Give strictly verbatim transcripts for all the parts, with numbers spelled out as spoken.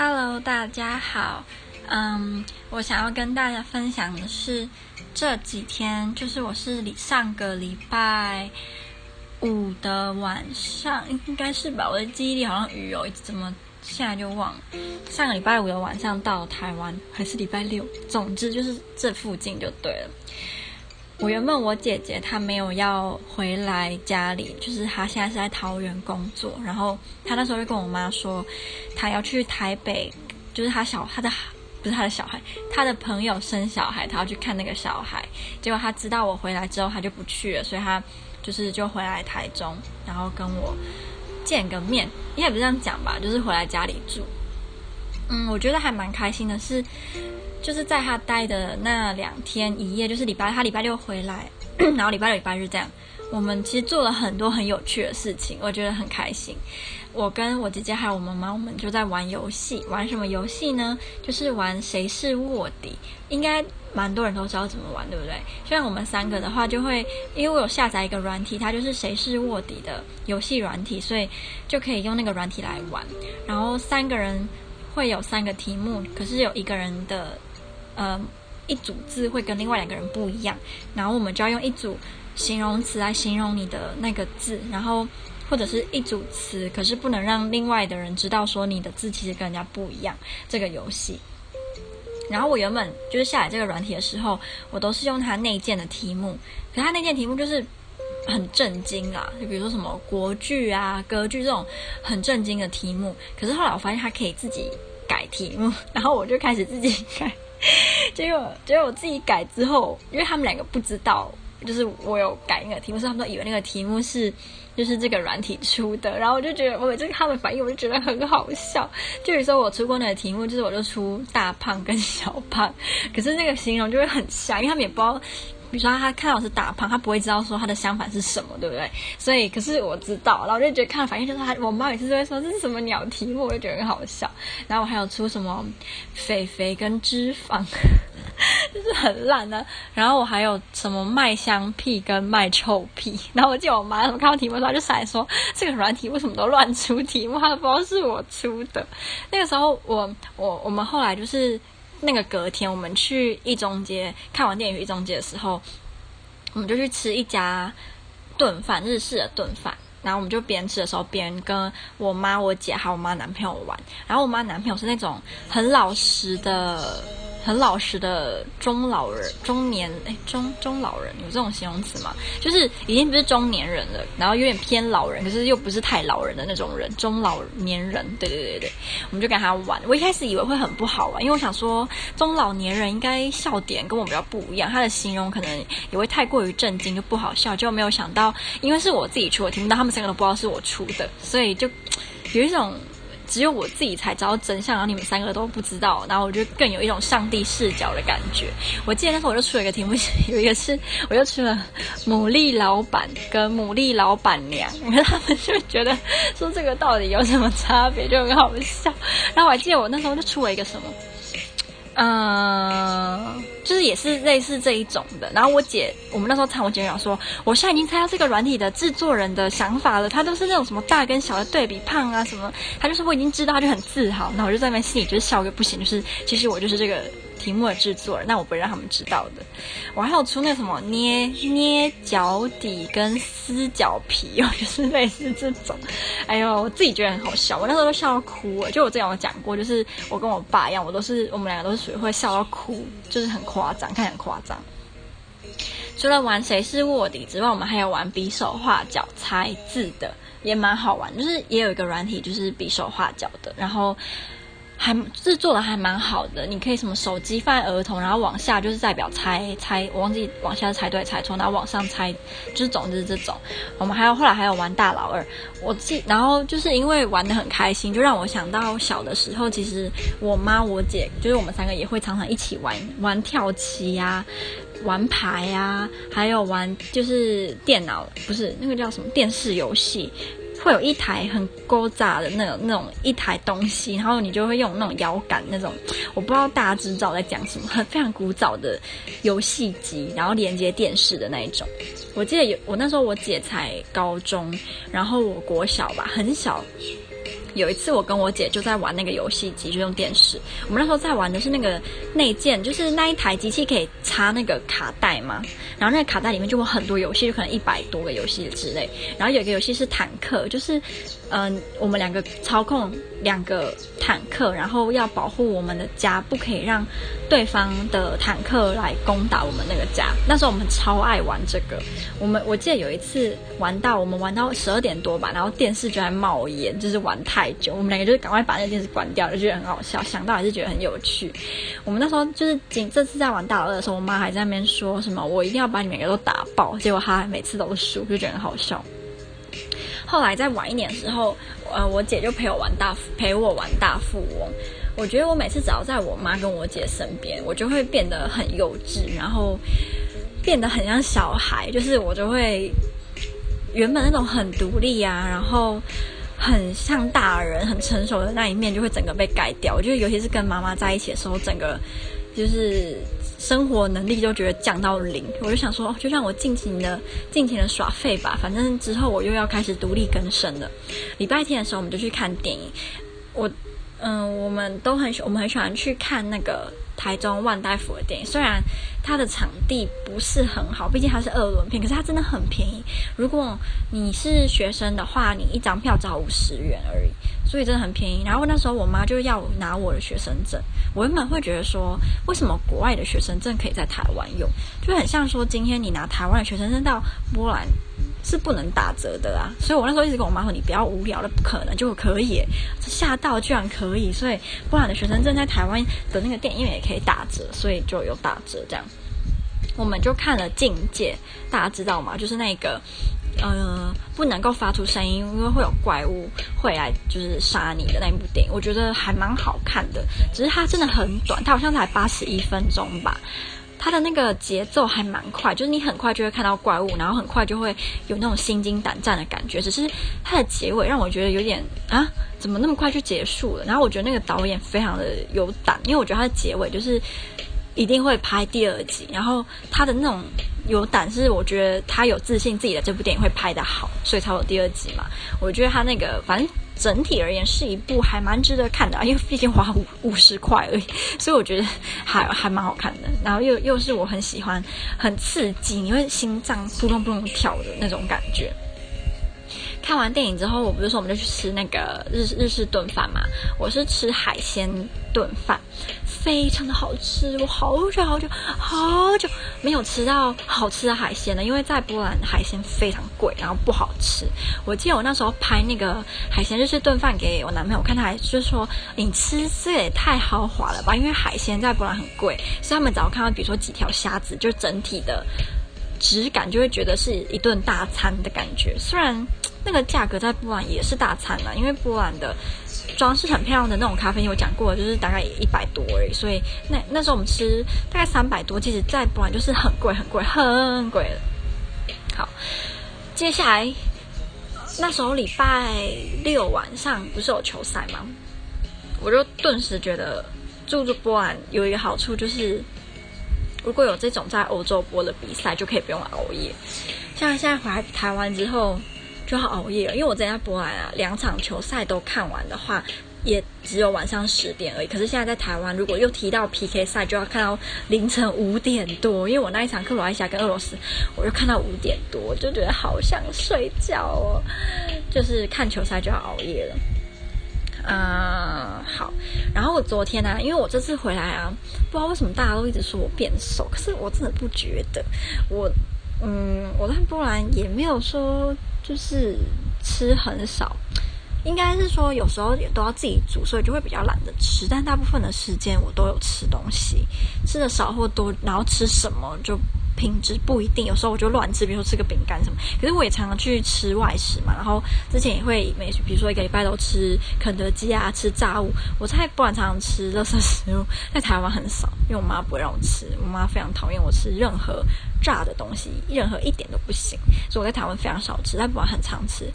Hello， 大家好，嗯，我想要跟大家分享的是，这几天就是我是上个礼拜五的晚上，应该是吧？我的记忆力好像鱼哦，一直怎么现在就忘了。上个礼拜五的晚上到台湾，还是礼拜六，总之就是这附近就对了。我原本我姐姐她没有要回来家里，就是她现在是在桃园工作，然后她那时候就跟我妈说，她要去台北，就是她小她的不是她的小孩，她的朋友生小孩，她要去看那个小孩。结果她知道我回来之后，她就不去了，所以她就是就回来台中，然后跟我见个面，应该不是这样讲吧，就是回来家里住。嗯，我觉得还蛮开心的是。就是在他待的那两天一夜，就是礼拜他礼拜六回来，然后礼拜六礼拜日这样，我们其实做了很多很有趣的事情，我觉得很开心。我跟我姐姐还有我妈妈，我们就在玩游戏，玩什么游戏呢？就是玩谁是卧底，应该蛮多人都知道怎么玩，对不对？像我们三个的话，就会因为我有下载一个软体，它就是谁是卧底的游戏软体，所以就可以用那个软体来玩。然后三个人会有三个题目，可是有一个人的。呃，一组字会跟另外两个人不一样，然后我们就要用一组形容词来形容你的那个字，然后或者是一组词，可是不能让另外的人知道说你的字其实跟人家不一样，这个游戏。然后我原本就是下载这个软体的时候，我都是用它内建的题目，可是它内建题目就是很震惊啦，就比如说什么国剧啊、歌剧这种很震惊的题目，可是后来我发现它可以自己改题目，然后我就开始自己改。结果，结果我自己改之后，因为他们两个不知道，就是我有改那个题目，所以他们都以为那个题目是就是这个软体出的。然后我就觉得，我每次他们反应，我就觉得很好笑。就比如说我出过那个题目，就是我就出大胖跟小胖，可是那个形容就会很像，因为他们也不知道，比如说他看到是大胖，他不会知道说他的相反是什么，对不对？所以，可是我知道，然后我就觉得看了反应就是他，我妈每次都会说这是什么鸟题目，我就觉得很好笑。然后我还有出什么肥肥跟脂肪，就是很烂的、啊。然后我还有什么卖香屁跟卖臭屁。然后我记得我妈什么看到题目的时候，她就闪说这个软体为什么都乱出题目，她都不知道是我出的。那个时候我我我们后来就是。那个隔天我们去一中街看完电影，一中街的时候我们就去吃一家炖饭，日式的炖饭，然后我们就边吃的时候边跟我妈、我姐还有我妈男朋友玩。然后我妈男朋友是那种很老实的很老实的中老人中年诶中中老人有这种形容词吗？就是已经不是中年人了，然后有点偏老人，可是又不是太老人的那种人，中老年人，对对对对，我们就跟他玩。我一开始以为会很不好玩，因为我想说中老年人应该笑点跟我比较不一样，他的形容可能也会太过于震惊就不好笑，就没有想到因为是我自己出的题目，但他们三个都不知道是我出的，所以就有一种只有我自己才知道真相，然后你们三个都不知道，然后我就更有一种上帝视角的感觉。我记得那时候我就出了一个题目，有一个是我就出了牡蛎老板跟牡蛎老板娘，然后他们就觉得说这个到底有什么差别，就很好笑。然后我还记得我那时候就出了一个什么，嗯，就是也是类似这一种的。然后我姐，我们那时候猜，我姐讲说，我现在已经猜到这个软体的制作人的想法了，他都是那种什么大跟小的对比，胖啊什么，他就是我已经知道，他就很自豪。然后我就在那边心里就是笑个不行，就是其实我就是这个题目的制作人，那我不会让他们知道的。我还有出那什么捏捏脚底跟撕脚皮哦，就是类似这种。哎呦，我自己觉得很好笑，我那时候都笑到哭了。就我之前有讲过，就是我跟我爸一样，我都是我们两个都是。会笑到哭，就是很夸张，看起来很夸张。除了玩谁是卧底之外，我们还有玩比手画脚猜字的，也蛮好玩。就是也有一个软体，就是比手画脚的，然后还制作的还蛮好的。你可以什么手机放在额头，然后往下就是代表猜猜，我忘记往下猜对猜错，然后往上猜，就是总之这种。我们还有后来还有玩大老二，我记，然后就是因为玩得很开心，就让我想到小的时候，其实我妈、我姐，就是我们三个也会常常一起玩玩跳棋啊。玩牌啊，还有玩就是电脑，不是那个叫什么电视游戏，会有一台很勾炸的那种那种一台东西，然后你就会用那种摇杆那种，我不知道大家知道在讲什么，很非常古早的游戏机，然后连接电视的那一种。我记得有我那时候我姐才高中，然后我国小吧，很小。有一次我跟我姐就在玩那个游戏机，就用电视。我们那时候在玩的是那个内建，就是那一台机器可以插那个卡带嘛，然后那个卡带里面就有很多游戏，就可能一百多个游戏之类。然后有一个游戏是坦克，就是嗯、呃，我们两个操控两个坦克，然后要保护我们的家，不可以让对方的坦克来攻打我们那个家。那时候我们超爱玩这个，我们我记得有一次玩到我们玩到十二点多吧，然后电视就在冒烟，就是玩太久，我们两个就是赶快把那个电视关掉，就觉得很好笑，想到还是觉得很有趣。我们那时候就是仅这次在玩大老二的时候，我妈还在那边说什么我一定要把你们每个都打爆，结果她每次都输，就觉得很好笑。后来在晚一年的时候，呃，我姐就陪我玩大陪我玩大富翁。我觉得我每次只要在我妈跟我姐身边，我就会变得很幼稚，然后变得很像小孩，就是我就会原本那种很独立啊，然后很像大人很成熟的那一面就会整个被改掉。我觉得尤其是跟妈妈在一起的时候，整个就是生活能力就觉得降到零。我就想说、哦、就让我尽情的尽情的耍废吧，反正之后我又要开始独立更生了。礼拜天的时候我们就去看电影，我嗯，我们都很喜我们很喜欢去看那个台中万代福的电影，虽然它的场地不是很好，毕竟它是二轮片，可是它真的很便宜。如果你是学生的话，你一张票只要五十元而已，所以真的很便宜。然后那时候我妈就要拿我的学生证，我原本会觉得说，为什么国外的学生证可以在台湾用，就很像说今天你拿台湾的学生证到波兰是不能打折的啊。所以我那时候一直跟我妈说，你不要无聊了，不可能，就可以，吓到居然可以。所以波兰的学生证在台湾的那个电影院也可以打折，所以就有打折这样。我们就看了《境界》，大家知道吗？就是那个呃不能够发出声音，因为会有怪物会来就是杀你的那部电影，我觉得还蛮好看的。只是它真的很短，它好像才八十一分钟吧。它的那个节奏还蛮快，就是你很快就会看到怪物，然后很快就会有那种心惊胆战的感觉。只是它的结尾让我觉得有点啊，怎么那么快就结束了？然后我觉得那个导演非常的有胆，因为我觉得它的结尾就是一定会拍第二集，然后他的那种有胆是我觉得他有自信自己的这部电影会拍得好，所以才有第二集嘛。我觉得他那个反正整体而言是一部还蛮值得看的、啊、因为毕竟花五十块而已，所以我觉得还还蛮好看的。然后又又是我很喜欢很刺激，你会心脏扑通扑通跳的那种感觉。看完电影之后，我不是说我们就去吃那个日日式炖饭嘛，我是吃海鲜炖饭，非常的好吃。我好久好久好久没有吃到好吃的海鲜了，因为在波兰海鲜非常贵，然后不好吃。我记得我那时候拍那个海鲜日式炖饭给我男朋友看，他还就说你吃这也太豪华了吧，因为海鲜在波兰很贵，所以他们只要看到比如说几条虾子，就整体的质感就会觉得是一顿大餐的感觉。虽然那个价格在波兰也是大餐啦，因为波兰的装饰很漂亮的那种咖啡，我讲过就是大概一百多而已，所以那那时候我们吃大概三百多，其实在波兰就是很贵很贵很贵了。好，接下来那时候礼拜六晚上不是有球赛吗？我就顿时觉得住着波兰有一个好处，就是如果有这种在欧洲播的比赛，就可以不用熬夜。像现在回来台湾之后就要熬夜了，因为我之前在波兰啊，两场球赛都看完的话，也只有晚上十点而已。可是现在在台湾，如果又提到 P K 赛，就要看到凌晨五点多。因为我那一场克罗埃西亚跟俄罗斯，我就看到五点多，我就觉得好想睡觉哦。就是看球赛就要熬夜了。嗯，好。然后我昨天啊，因为我这次回来啊，不知道为什么大家都一直说我变瘦，可是我真的不觉得。我，嗯，我在波兰也没有说就是吃很少，应该是说有时候也都要自己煮，所以就会比较懒得吃。但大部分的时间我都有吃东西，吃的少或多，然后吃什么就品质不一定。有时候我就乱吃，比如说吃个饼干什么。可是我也常常去吃外食嘛，然后之前也会每比如说一个礼拜都吃肯德基啊，吃炸物。我在波兰常常吃垃圾食物，在台湾很少，因为我妈不会让我吃，我妈非常讨厌我吃任何炸的东西，任何一点都不行。所以我在台湾非常少吃，在波兰很常吃。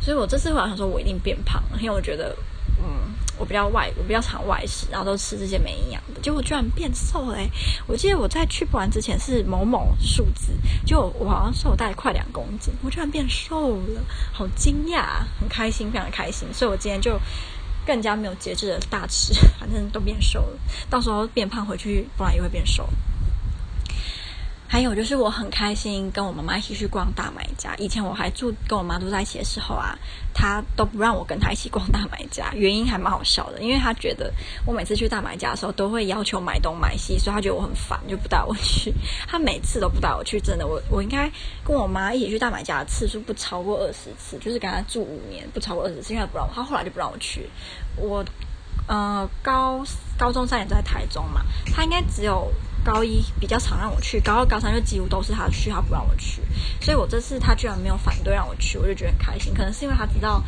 所以我这次回来想说我一定变胖了，因为我觉得嗯我比较外我比较常外食，然后都吃这些没营养的，结果居然变瘦了、欸、我记得我在去不完之前是某某数字，就我好像瘦大概快两公斤，我居然变瘦了，好惊讶、啊、很开心，非常开心，所以我今天就更加没有节制的大吃，反正都变瘦了，到时候变胖回去不然也会变瘦。还有就是我很开心跟我妈妈一起去逛大买家，以前我还住跟我妈住在一起的时候啊，她都不让我跟她一起逛大买家，原因还蛮好笑的，因为她觉得我每次去大买家的时候都会要求买东买西，所以她觉得我很烦，就不带我去，她每次都不带我去，真的我我应该跟我妈一起去大买家的次数不超过二十次，就是跟她住五年不超过二十次，因为她不让我，她后来就不让我去。我呃高高中三年在台中嘛，她应该只有高一比较常让我去，高二高三就几乎都是他去，他不让我去，所以我这次他居然没有反对让我去，我就觉得很开心，可能是因为他知道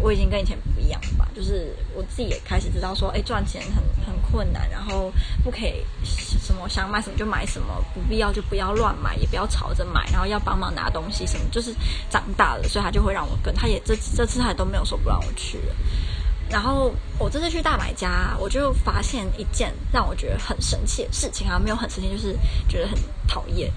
我已经跟以前不一样吧，就是我自己也开始知道说哎，赚钱很很困难，然后不可以什么想买什么就买什么，不必要就不要乱买，也不要吵着买，然后要帮忙拿东西什么，就是长大了，所以他就会让我跟他也这这次他都没有说不让我去了。然后我这次去大买家，我就发现一件让我觉得很神奇的事情啊，没有很神奇，就是觉得很讨厌。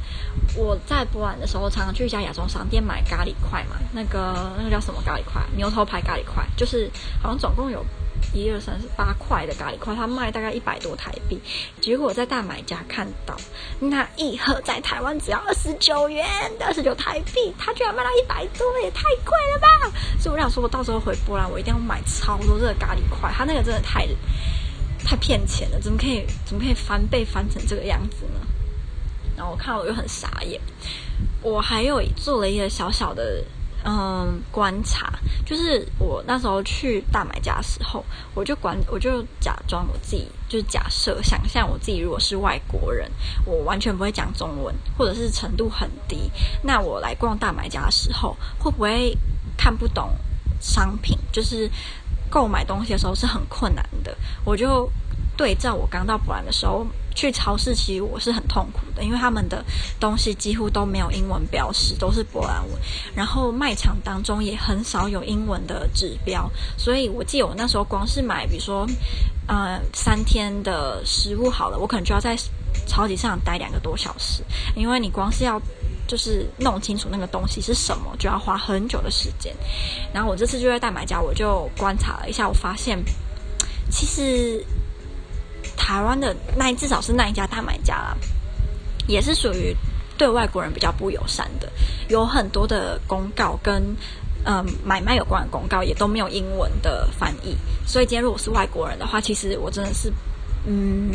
我在波兰的时候，常常去一家亚洲商店买咖喱块嘛，那个那个叫什么咖喱块，牛头牌咖喱块，就是好像总共有一二三四八块的咖喱块，它卖大概一百多台币。结果我在大买家看到，那一盒在台湾只要二十九元，二十九台币，它居然卖到一百多，也太贵了吧！所以我想说，我到时候回波兰，我一定要买超多这个咖喱块，它那个真的太太骗钱了，怎么可以怎么可以翻倍翻成这个样子呢？然后我看我又很傻眼，我还有做了一个小小的。嗯，观察，就是我那时候去大买家的时候，我就管我就假装我自己，就是假设想象我自己如果是外国人，我完全不会讲中文，或者是程度很低，那我来逛大买家的时候，会不会看不懂商品，就是购买东西的时候是很困难的。我就对照我刚到波兰的时候去超市，其实我是很痛苦的，因为他们的东西几乎都没有英文标识，都是波兰文，然后卖场当中也很少有英文的指标，所以我记得我那时候光是买比如说呃三天的食物好了，我可能就要在超级市场待两个多小时，因为你光是要就是弄清楚那个东西是什么就要花很久的时间。然后我这次就在大买家，我就观察了一下，我发现其实台湾的那至少是那一家大买家啦，也是属于对外国人比较不友善的，有很多的公告跟嗯买卖有关的公告也都没有英文的翻译，所以今天如果是外国人的话，其实我真的是嗯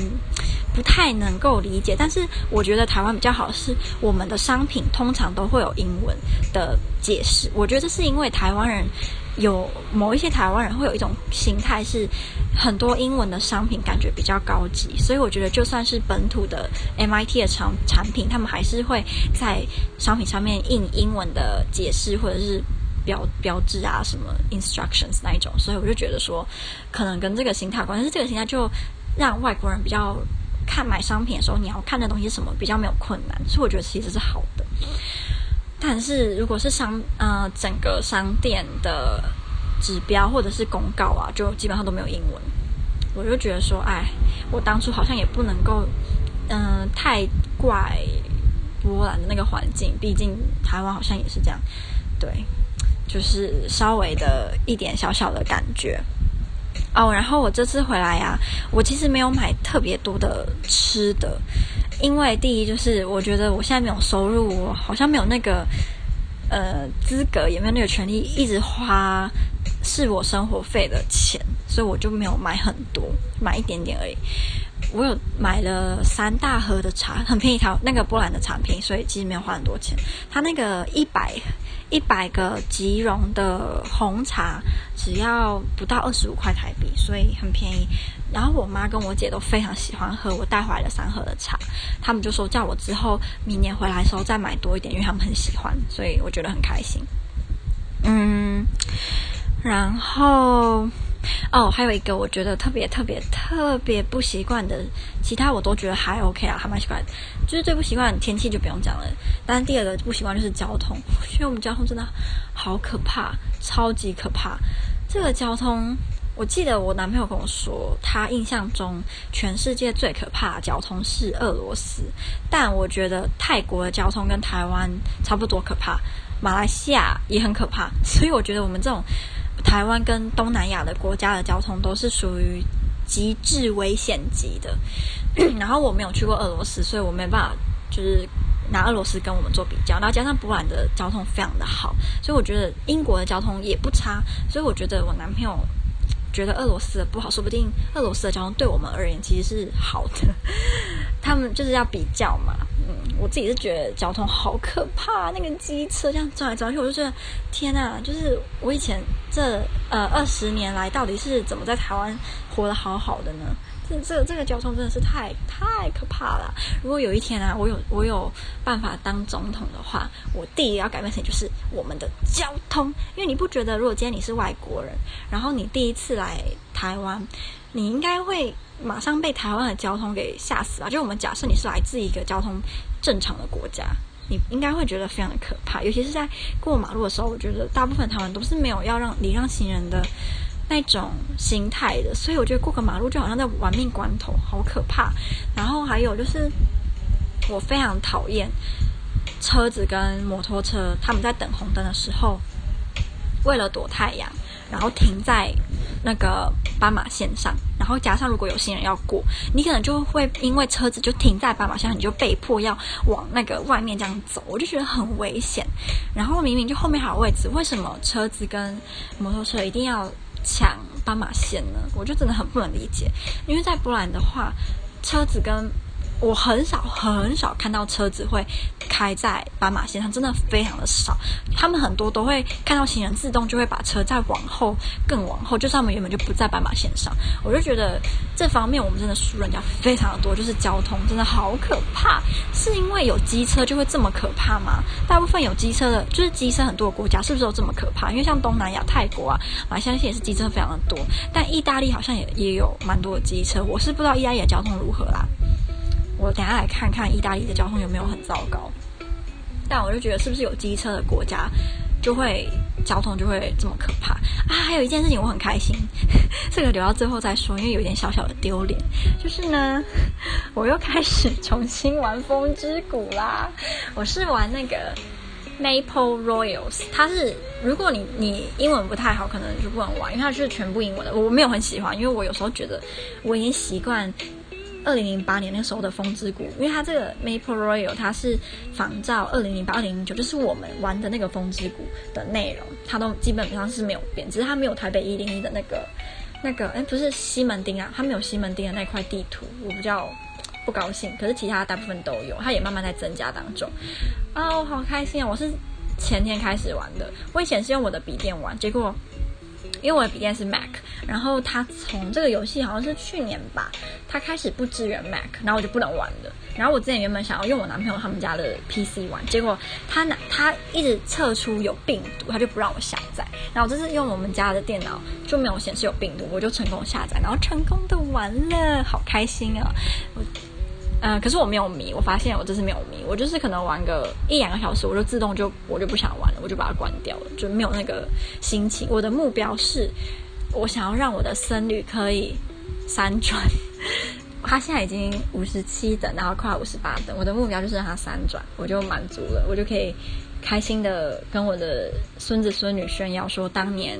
不太能够理解。但是我觉得台湾比较好是我们的商品通常都会有英文的解释，我觉得这是因为台湾人有某一些台湾人会有一种心态，是很多英文的商品感觉比较高级，所以我觉得就算是本土的 M I T 的产产品，他们还是会在商品上面印英文的解释或者是标标志啊什么 instructions 那一种，所以我就觉得说可能跟这个心态有关，但是这个心态就让外国人比较看买商品的时候你要看的东西是什么比较没有困难，所以我觉得其实是好的。但是如果是商呃整个商店的指标或者是公告啊，就基本上都没有英文，我就觉得说哎，我当初好像也不能够嗯、呃、太怪波兰的那个环境，毕竟台湾好像也是这样，对，就是稍微的一点小小的感觉哦。然后我这次回来啊，我其实没有买特别多的吃的，因为第一就是我觉得我现在没有收入，我好像没有那个呃资格，也没有那个权利一直花是我生活费的钱，所以我就没有买很多，买一点点而已。我有买了三大盒的茶，很便宜，它那个波兰的产品，所以其实没有花很多钱。它那个一百一百个吉隆的红茶只要不到二十五块台币，所以很便宜。然后我妈跟我姐都非常喜欢喝，我带回来了三盒的茶，他们就说叫我之后明年回来的时候再买多一点，因为他们很喜欢，所以我觉得很开心。嗯，然后。哦，还有一个我觉得特别特别特别不习惯的，其他我都觉得还 OK 啊，还蛮习惯的。就是最不习惯天气就不用讲了，但是第二个不习惯就是交通，因为我们交通真的好可怕，超级可怕。这个交通我记得我男朋友跟我说，他印象中全世界最可怕的交通是俄罗斯，但我觉得泰国的交通跟台湾差不多可怕，马来西亚也很可怕，所以我觉得我们这种台湾跟东南亚的国家的交通都是属于极致危险级的。然后我没有去过俄罗斯，所以我没办法就是拿俄罗斯跟我们做比较，然后加上波兰的交通非常的好，所以我觉得英国的交通也不差，所以我觉得我男朋友觉得俄罗斯的不好，说不定俄罗斯的交通对我们而言其实是好的，他们就是要比较嘛。嗯，我自己是觉得交通好可怕，那个机车这样转来转去，我就觉得天啊，就是我以前这呃二十年来到底是怎么在台湾活得好好的呢？这这这个交通真的是太太可怕了。如果有一天啊，我有我有办法当总统的话，我第一要改变成就是我们的交通，因为你不觉得，如果今天你是外国人，然后你第一次来台湾，你应该会马上被台湾的交通给吓死吧？就我们假设你是来自一个交通正常的国家，你应该会觉得非常的可怕，尤其是在过马路的时候，我觉得大部分台湾都是没有要让礼让行人的那种心态的，所以我觉得过个马路就好像在玩命关头，好可怕。然后还有就是我非常讨厌车子跟摩托车他们在等红灯的时候，为了躲太阳然后停在那个斑马线上，然后加上如果有行人要过，你可能就会因为车子就停在斑马线，你就被迫要往那个外面这样走，我就觉得很危险。然后明明就后面还有位置，为什么车子跟摩托车一定要抢斑马线呢？我就真的很不能理解。因为在波兰的话，车子跟我很少很少看到车子会开在斑马线上，真的非常的少。他们很多都会看到行人自动就会把车再往后更往后，就是他们原本就不在斑马线上。我就觉得这方面我们真的输人家非常的多，就是交通真的好可怕。是因为有机车就会这么可怕吗？大部分有机车的，就是机车很多的国家是不是都这么可怕？因为像东南亚、泰国啊、马来西亚也是机车非常的多，但意大利好像也也有蛮多的机车，我是不知道意大利的交通如何啦。我等一下来看看意大利的交通有没有很糟糕，但我就觉得是不是有机车的国家就会交通就会这么可怕啊！还有一件事情我很开心，这个留到最后再说，因为有点小小的丢脸。就是呢，我又开始重新玩风之谷啦。我是玩那个 Maple Royals， 它是如果你你英文不太好，可能就不能玩，因为它是全部英文的。我没有很喜欢，因为我有时候觉得我已经习惯二零零八年那时候的风之谷，因为它这个 Maple Royal 它是仿照二零零八、二零零九，就是我们玩的那个风之谷的内容，它都基本上是没有变，只是它没有台北一零一的那个那个，哎，不是西门町啊，它没有西门町的那块地图，我比较不高兴。可是其他大部分都有，它也慢慢在增加当中。啊、哦，我好开心啊！我是前天开始玩的，我以前是用我的笔电玩，结果。因为我的笔电是 Mac， 然后它从这个游戏好像是去年吧，它开始不支援 Mac， 然后我就不能玩了。然后我之前原本想要用我男朋友他们家的 P C 玩，结果他拿他一直测出有病毒，他就不让我下载。然后这次用我们家的电脑就没有显示有病毒，我就成功下载，然后成功的玩了，好开心啊！我呃，可是我没有迷，我发现我这次没有迷，我就是可能玩个一两个小时，我就自动就我就不想玩了，我就把它关掉了，就没有那个心情。我的目标是，我想要让我的僧侣可以三转，他现在已经五十七等，然后快五十八等，我的目标就是让他三转，我就满足了，我就可以开心的跟我的孙子孙女炫耀说，当年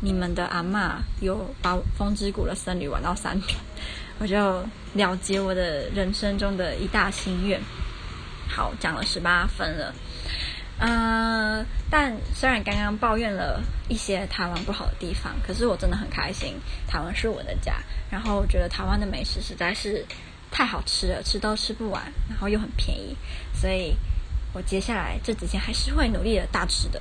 你们的阿嬷有把风之谷的僧侣玩到三转。我就了结我的人生中的一大心愿。好，讲了十八分了，呃，但虽然刚刚抱怨了一些台湾不好的地方，可是我真的很开心，台湾是我的家。然后我觉得台湾的美食实在是太好吃了，吃都吃不完，然后又很便宜，所以我接下来这几天还是会努力的大吃的。